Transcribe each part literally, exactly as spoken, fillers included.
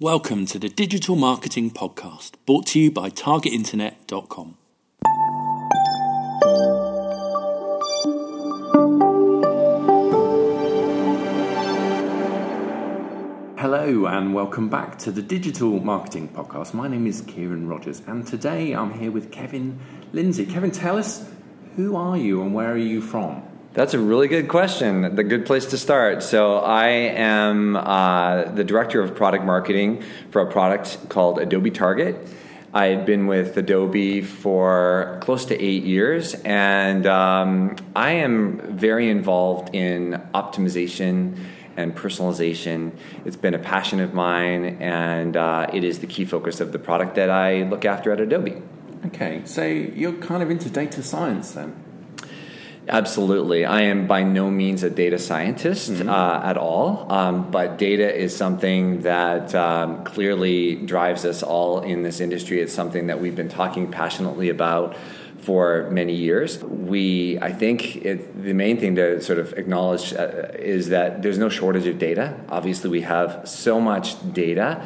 Welcome to the Digital Marketing Podcast, brought to you by Target Internet dot com. Hello and welcome back to the Digital Marketing Podcast. My name is Kieran Rogers and today I'm here with Kevin Lindsay. Kevin, tell us, who are you and where are you from? That's a really good question. The good place to start. So I am uh, the director of product marketing for a product called Adobe Target. I had been with Adobe for close to eight years, and um, I am very involved in optimization and personalization. It's been a passion of mine, and uh, it is the key focus of the product that I look after at Adobe. Okay, so you're kind of into data science then? Absolutely. I am by no means a data scientist mm-hmm. uh, at all, um, but data is something that um, clearly drives us all in this industry. It's something that we've been talking passionately about for many years. We, I think it, the main thing to sort of acknowledge uh, is that there's no shortage of data. Obviously, we have so much data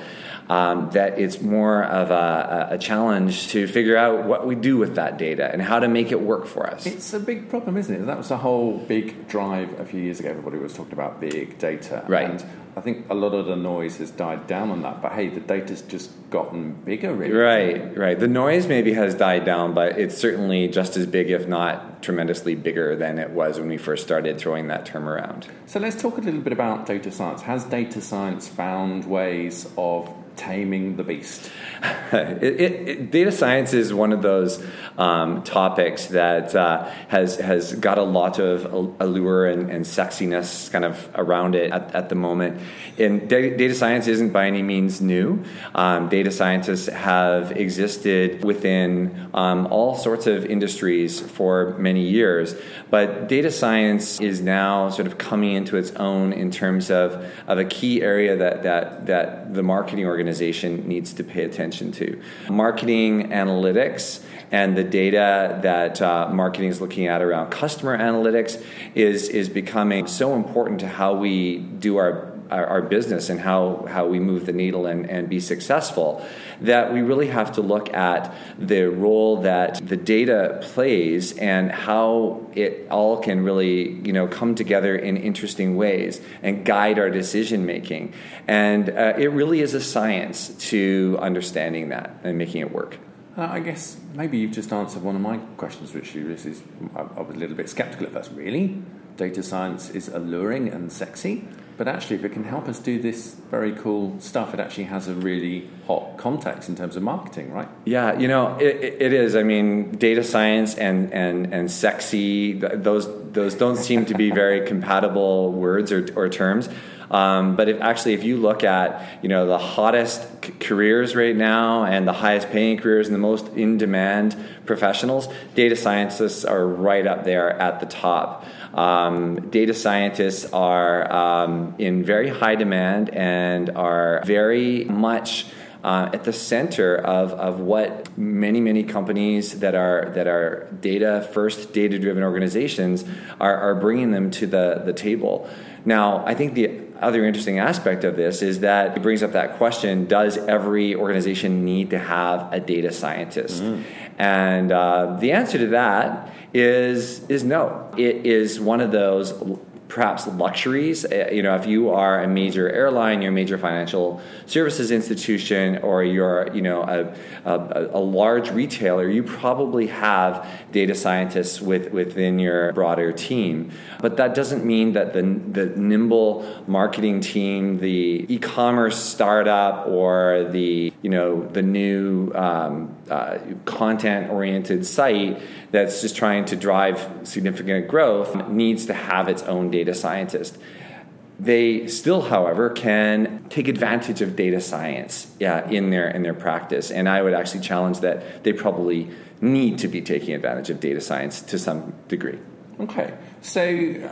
um, that it's more of a, a challenge to figure out what we do with that data and how to make it work for us. It's a big problem, isn't it? That was the whole big drive a few years ago. Everybody was talking about big data. Right. And I think a lot of the noise has died down on that, but hey, the data's just gotten bigger, really. Right, right. The noise maybe has died down, but it's certainly just as big, if not tremendously bigger, than it was when we first started throwing that term around. So let's talk a little bit about data science. Has data science found ways of taming the beast? it, it, it, data science is one of those um, topics that uh, has has got a lot of allure and, and sexiness kind of around it at, at the moment. And da- data science isn't by any means new. Um, data scientists have existed within um, all sorts of industries for many years, but data science is now sort of coming into its own in terms of, of a key area that that that the marketing organization organization needs to pay attention to. Marketing analytics and the data that uh, marketing is looking at around customer analytics is is becoming so important to how we do our our business and how, how we move the needle and, and be successful, that we really have to look at the role that the data plays and how it all can really, you know, come together in interesting ways and guide our decision making. And uh, it really is a science to understanding that and making it work. Uh, I guess maybe you've just answered one of my questions, which is I, I was a little bit skeptical at first. Really? Data science is alluring and sexy? But actually, if it can help us do this very cool stuff, it actually has a really hot context in terms of marketing, right? Yeah, you know, it, it is. I mean, data science and and and sexy, those those don't seem to be very compatible words or, or terms. Um, but if actually, if you look at, you know, the hottest c- careers right now and the highest paying careers and the most in-demand professionals, data scientists are right up there at the top. Um, data scientists are um, in very high demand and are very much Uh, at the center of, of what many, many companies that are that are data-first, data-driven organizations are, are bringing them to the, the table. Now, I think the other interesting aspect of this is that it brings up that question, does every organization need to have a data scientist? Mm. And uh, the answer to that is is no. It is one of those perhaps luxuries. You know, if you are a major airline, you're a major financial services institution, or you're, you know, a, a, a large retailer, you probably have data scientists with, within your broader team. But that doesn't mean that the, the nimble marketing team, the e-commerce startup, or the, you know, the new um, uh, content-oriented site that's just trying to drive significant growth needs to have its own data data scientist. They still, however, can take advantage of data science yeah, in their in their practice. And I would actually challenge that they probably need to be taking advantage of data science to some degree. Okay. So,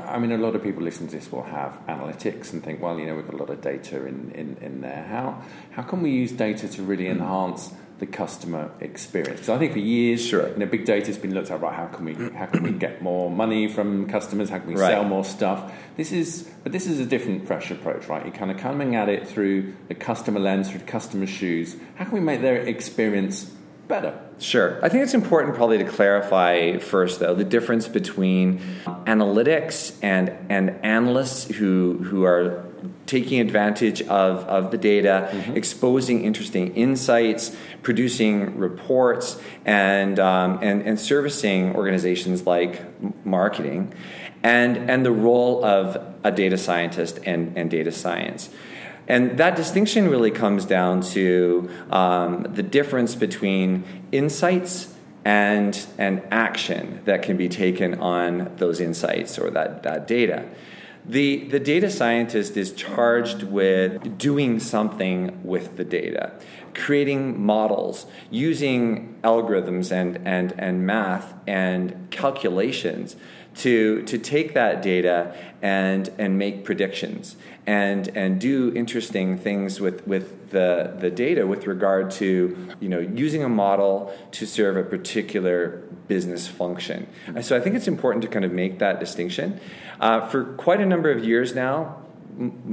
I mean, a lot of people listening to this will have analytics and think, well, you know, we've got a lot of data in, in, in there. How how can we use data to really enhance the customer experience? Because I think for years, sure. you know, big data has been looked at, right, how can we how can we get more money from customers? How can we right. sell more stuff? This is, but this is a different, fresh approach, right? You're kind of coming at it through the customer lens, through the customer's shoes. How can we make their experience better? Sure. I think it's important probably to clarify first, though, the difference between analytics and and analysts who who are taking advantage of, of the data, mm-hmm. exposing interesting insights, producing reports, and, um, and and servicing organizations like marketing, and and the role of a data scientist and, and data science. And that distinction really comes down to um, the difference between insights and and action that can be taken on those insights or that, that data. The, the data scientist is charged with doing something with the data, creating models, using algorithms and, and, and math and calculations to to take that data and and make predictions and and do interesting things with, with the the data with regard to, you know, using a model to serve a particular business function. And so I think it's important to kind of make that distinction. Uh, for quite a number of years now,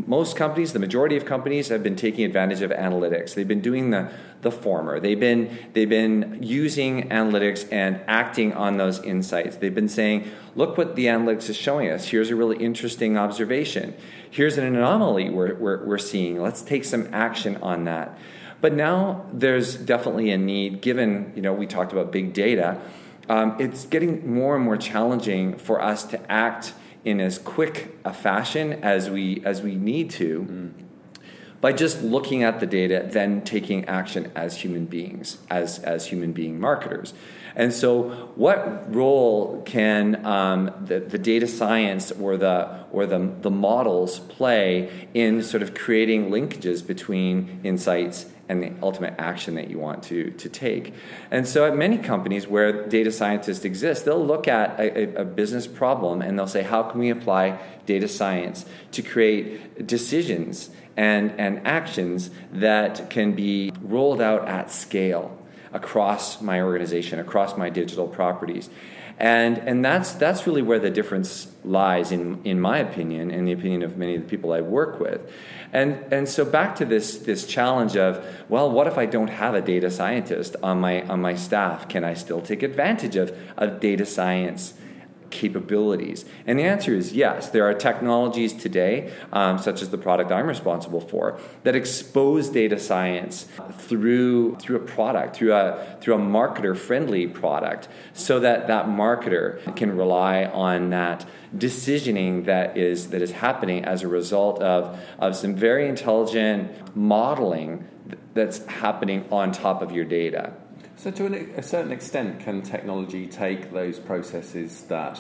most companies, the majority of companies, have been taking advantage of analytics. They've been doing the, the former. They've been they've been using analytics and acting on those insights. They've been saying, look what the analytics is showing us. Here's a really interesting observation. Here's an anomaly we're we're, we're seeing. Let's take some action on that. But now there's definitely a need, given, you know, we talked about big data. Um, it's getting more and more challenging for us to act in as quick a fashion as we as we need to mm. by just looking at the data, then taking action as human beings, as as human being marketers. And so what role can um, the, the data science or the or the, the models play in sort of creating linkages between insights and the ultimate action that you want to to take? And so at many companies where data scientists exist, they'll look at a, a business problem and they'll say, how can we apply data science to create decisions and, and actions that can be rolled out at scale across my organization, across my digital properties? And and that's that's really where the difference lies, in in my opinion, and the opinion of many of the people I work with. And and so back to this this challenge of, well, what if I don't have a data scientist on my on my staff? Can I still take advantage of, of data science capabilities? And the answer is yes. There are technologies today, um, such as the product I'm responsible for, that expose data science through through a product, through a through a marketer-friendly product, so that that marketer can rely on that decisioning that is that is happening as a result of of some very intelligent modeling that's happening on top of your data. So to an, a certain extent, can technology take those processes that,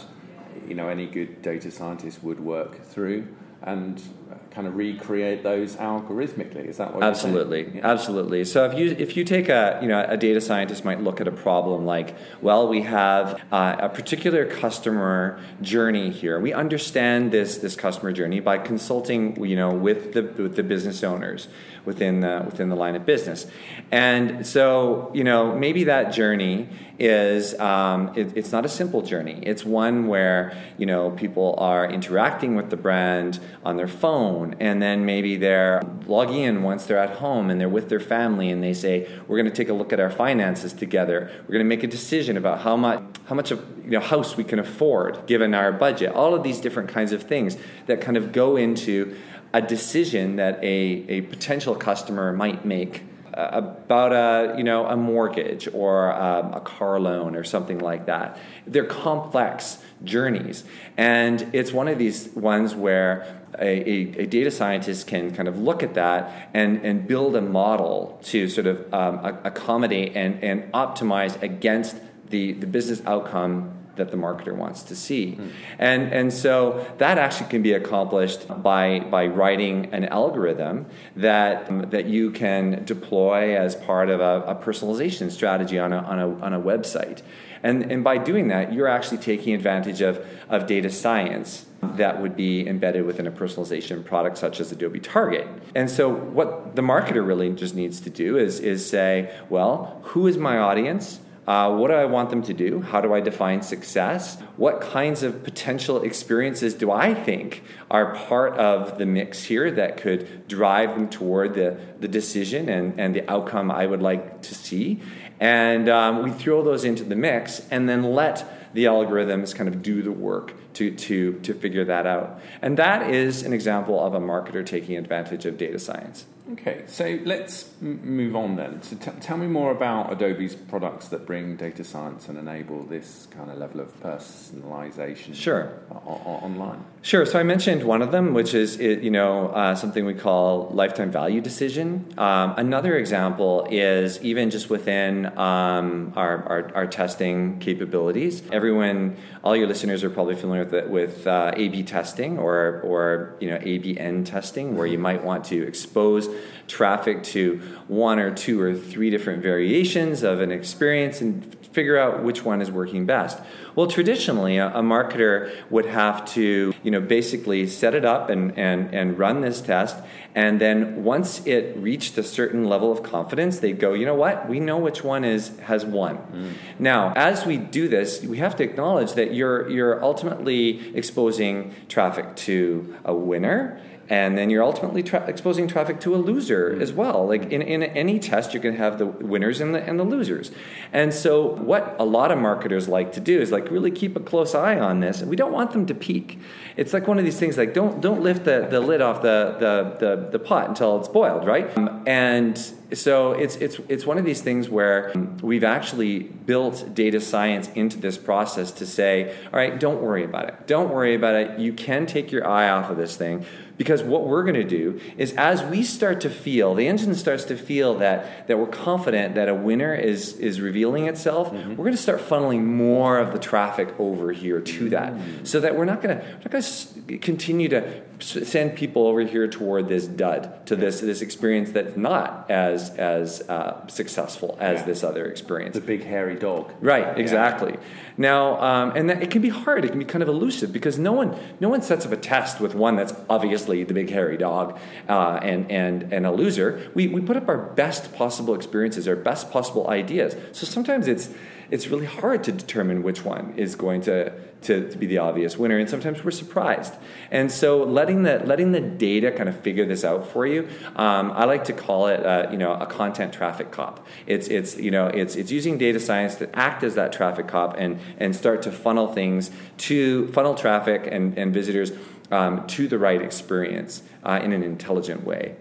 you know, any good data scientist would work through and kind of recreate those algorithmically? Is that what absolutely. you're saying? Yeah. Absolutely. So if you if you take a, you know, a data scientist might look at a problem like, well, we have uh, a particular customer journey here. We understand this this customer journey by consulting, you know, with the with the business owners within the within the line of business. And so, you know, maybe that journey is um, it, it's not a simple journey. It's one where, you know, people are interacting with the brand on their phone, and then maybe they're logging in once they're at home and they're with their family, and they say, we're going to take a look at our finances together. We're going to make a decision about how much how much of, you know, house we can afford given our budget. All of these different kinds of things that kind of go into a decision that a, a potential customer might make about a, you know, a mortgage or a, a car loan or something like that. They're complex journeys. And it's one of these ones where a, a, a data scientist can kind of look at that and, and build a model to sort of um, accommodate and, and optimize against the, the business outcome that the marketer wants to see. Mm. And and so that actually can be accomplished by by writing an algorithm that um, that you can deploy as part of a, a personalization strategy on a on a on a website. And and by doing that, you're actually taking advantage of of data science that would be embedded within a personalization product such as Adobe Target. And so what the marketer really just needs to do is is say, well, who is my audience? Uh, what do I want them to do? How do I define success? What kinds of potential experiences do I think are part of the mix here that could drive them toward the, the decision and, and the outcome I would like to see? And um, we throw those into the mix and then let the algorithms kind of do the work to, to, to figure that out. And that is an example of a marketer taking advantage of data science. Okay, so let's m- move on then. So t- tell me more about Adobe's products that bring data science and enable this kind of level of personalization. Sure. O- o- online. Sure. So I mentioned one of them, which is it, you know uh, something we call lifetime value decision. Um, another example is even just within um, our, our our testing capabilities. Everyone, all your listeners are probably familiar with it, with uh, A B testing or or you know A B N testing, where you might want to expose traffic to one or two or three different variations of an experience and figure out which one is working best. Well, traditionally, a, a marketer would have to, you know, basically set it up and, and, and run this test. And then once it reached a certain level of confidence, they'd go, you know what, we know which one is has won. Mm. Now, as we do this, we have to acknowledge that you're you're ultimately exposing traffic to a winner. And then you're ultimately tra- exposing traffic to a loser as well. Like in, in any test, you're going to have the winners and the and the losers. And so what a lot of marketers like to do is like really keep a close eye on this. And we don't want them to peak. It's like one of these things like don't don't lift the, the lid off the, the, the, the pot until it's boiled, right? Um, and so it's it's it's one of these things where we've actually built data science into this process to say, all right, don't worry about it. Don't worry about it. You can take your eye off of this thing. Because what we're going to do is as we start to feel, the engine starts to feel that that we're confident that a winner is is revealing itself, mm-hmm. we're going to start funneling more of the traffic over here to that mm-hmm. so that we're not going to we're not going to continue to send people over here toward this dud, to yeah. this this experience that's not as as uh, successful as yeah. this other experience. The big hairy dog. Right, exactly. Yeah. Now, um, and that, it can be hard. It can be kind of elusive because no one no one sets up a test with one that's obviously the big hairy dog uh, and and and a loser. We we put up our best possible experiences, our best possible ideas. So sometimes it's it's really hard to determine which one is going to, to, to be the obvious winner, and sometimes we're surprised. And so letting the letting the data kind of figure this out for you, um, I like to call it uh, you know a content traffic cop. It's it's you know it's it's using data science to act as that traffic cop and and start to funnel things to funnel traffic and, and visitors. Um, to the right experience uh, in an intelligent way.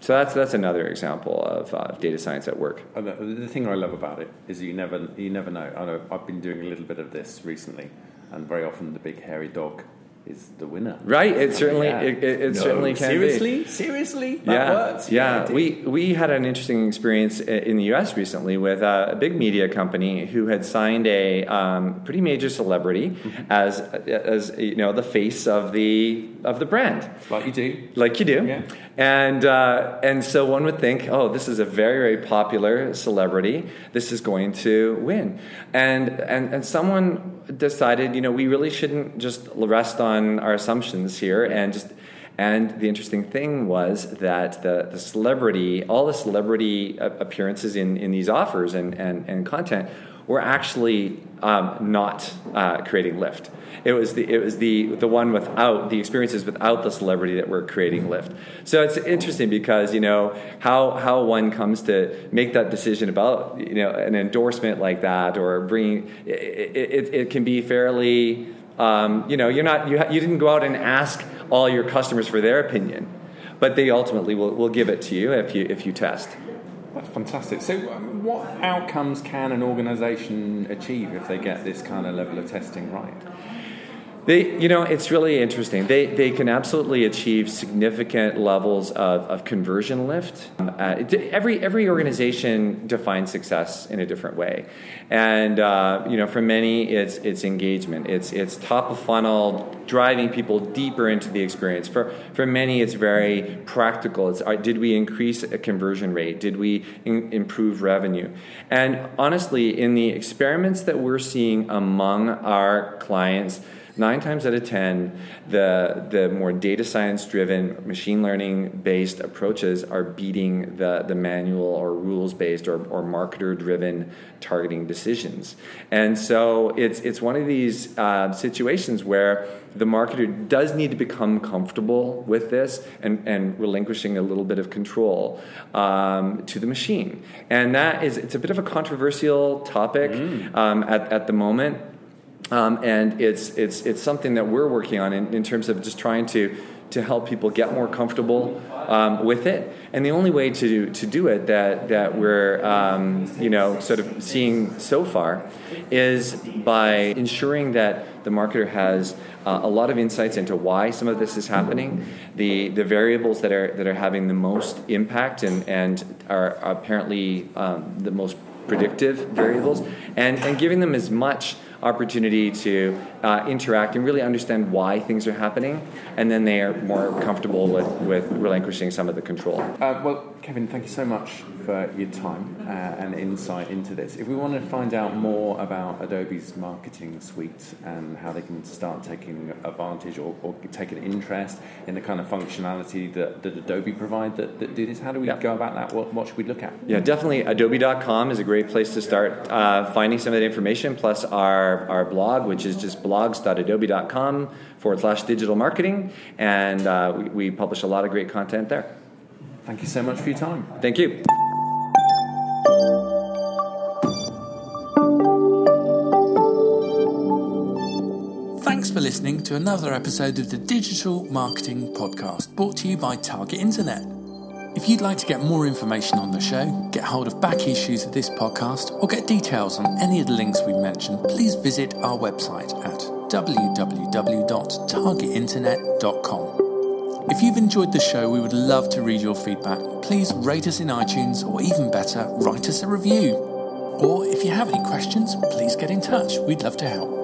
So that's that's another example of uh, data science at work. And the, the thing I love about it is you never you never know. I know. I've been doing a little bit of this recently, and very often the big hairy dog is the winner. Right. It certainly yeah. it, it, it no. certainly can seriously? be. Seriously, seriously, that yeah. works. Yeah, yeah. we we had an interesting experience in the U S recently with a big media company who had signed a um, pretty major celebrity mm-hmm. as as you know the face of the of the brand. Like you do. Like you do. Yeah. And uh, and so one would think, oh, this is a very very popular celebrity. This is going to win. And and and someone decided, you know, we really shouldn't just rest on. on our assumptions here, and just and the interesting thing was that the, the celebrity, all the celebrity appearances in, in these offers and, and, and content were actually um, not uh, creating lift. It was the it was the the one without the experiences without the celebrity that were creating lift. So it's interesting because you know how how one comes to make that decision about you know an endorsement like that or bringing it it, it can be fairly. Um, you know, you're not you, ha- you didn't go out and ask all your customers for their opinion, but they ultimately will, will give it to you if you if you test. That's fantastic. So, um, what outcomes can an organization achieve if they get this kind of level of testing right? They, you know, it's really interesting. They they can absolutely achieve significant levels of, of conversion lift. Uh, every every organization defines success in a different way, and uh, you know, for many, it's it's engagement. It's it's top of funnel, driving people deeper into the experience. For for many, it's very practical. It's uh, did we increase a conversion rate? Did we in, improve revenue? And honestly, in the experiments that we're seeing among our clients, Nine times out of ten, the the more data science-driven, machine learning-based approaches are beating the, the manual or rules-based or, or marketer-driven targeting decisions. And so it's it's one of these uh, situations where the marketer does need to become comfortable with this and, and relinquishing a little bit of control um, to the machine. And that is, it's a bit of a controversial topic mm. um, at, at the moment. Um, and it's it's it's something that we're working on in, in terms of just trying to, to help people get more comfortable um, with it. And the only way to to do it that that we're um, you know sort of seeing so far is by ensuring that the marketer has uh, a lot of insights into why some of this is happening, the the variables that are that are having the most impact and and are apparently um, the most predictive variables, and, and giving them as much opportunity to uh, interact and really understand why things are happening, and then they are more comfortable with, with relinquishing some of the control. Uh, well, Kevin, thank you so much for your time uh, and insight into this. If we want to find out more about Adobe's marketing suite and how they can start taking advantage or, or take an interest in the kind of functionality that, that Adobe provide that, that do this, how do we yeah. go about that? What, what should we look at? Yeah, definitely adobe dot com is a great place to start uh, finding some of that information, plus our our blog, which is just blogs.adobe.com forward slash digital marketing. And uh, we, we publish a lot of great content there. Thank you so much for your time. Thank you. Thanks for listening to another episode of the Digital Marketing Podcast, brought to you by Target Internet. If you'd like to get more information on the show, get hold of back issues of this podcast, or get details on any of the links we mentioned, please visit our website at w w w dot target internet dot com. If you've enjoyed the show, we would love to read your feedback. Please rate us in iTunes, or even better, write us a review. Or if you have any questions, please get in touch. We'd love to help.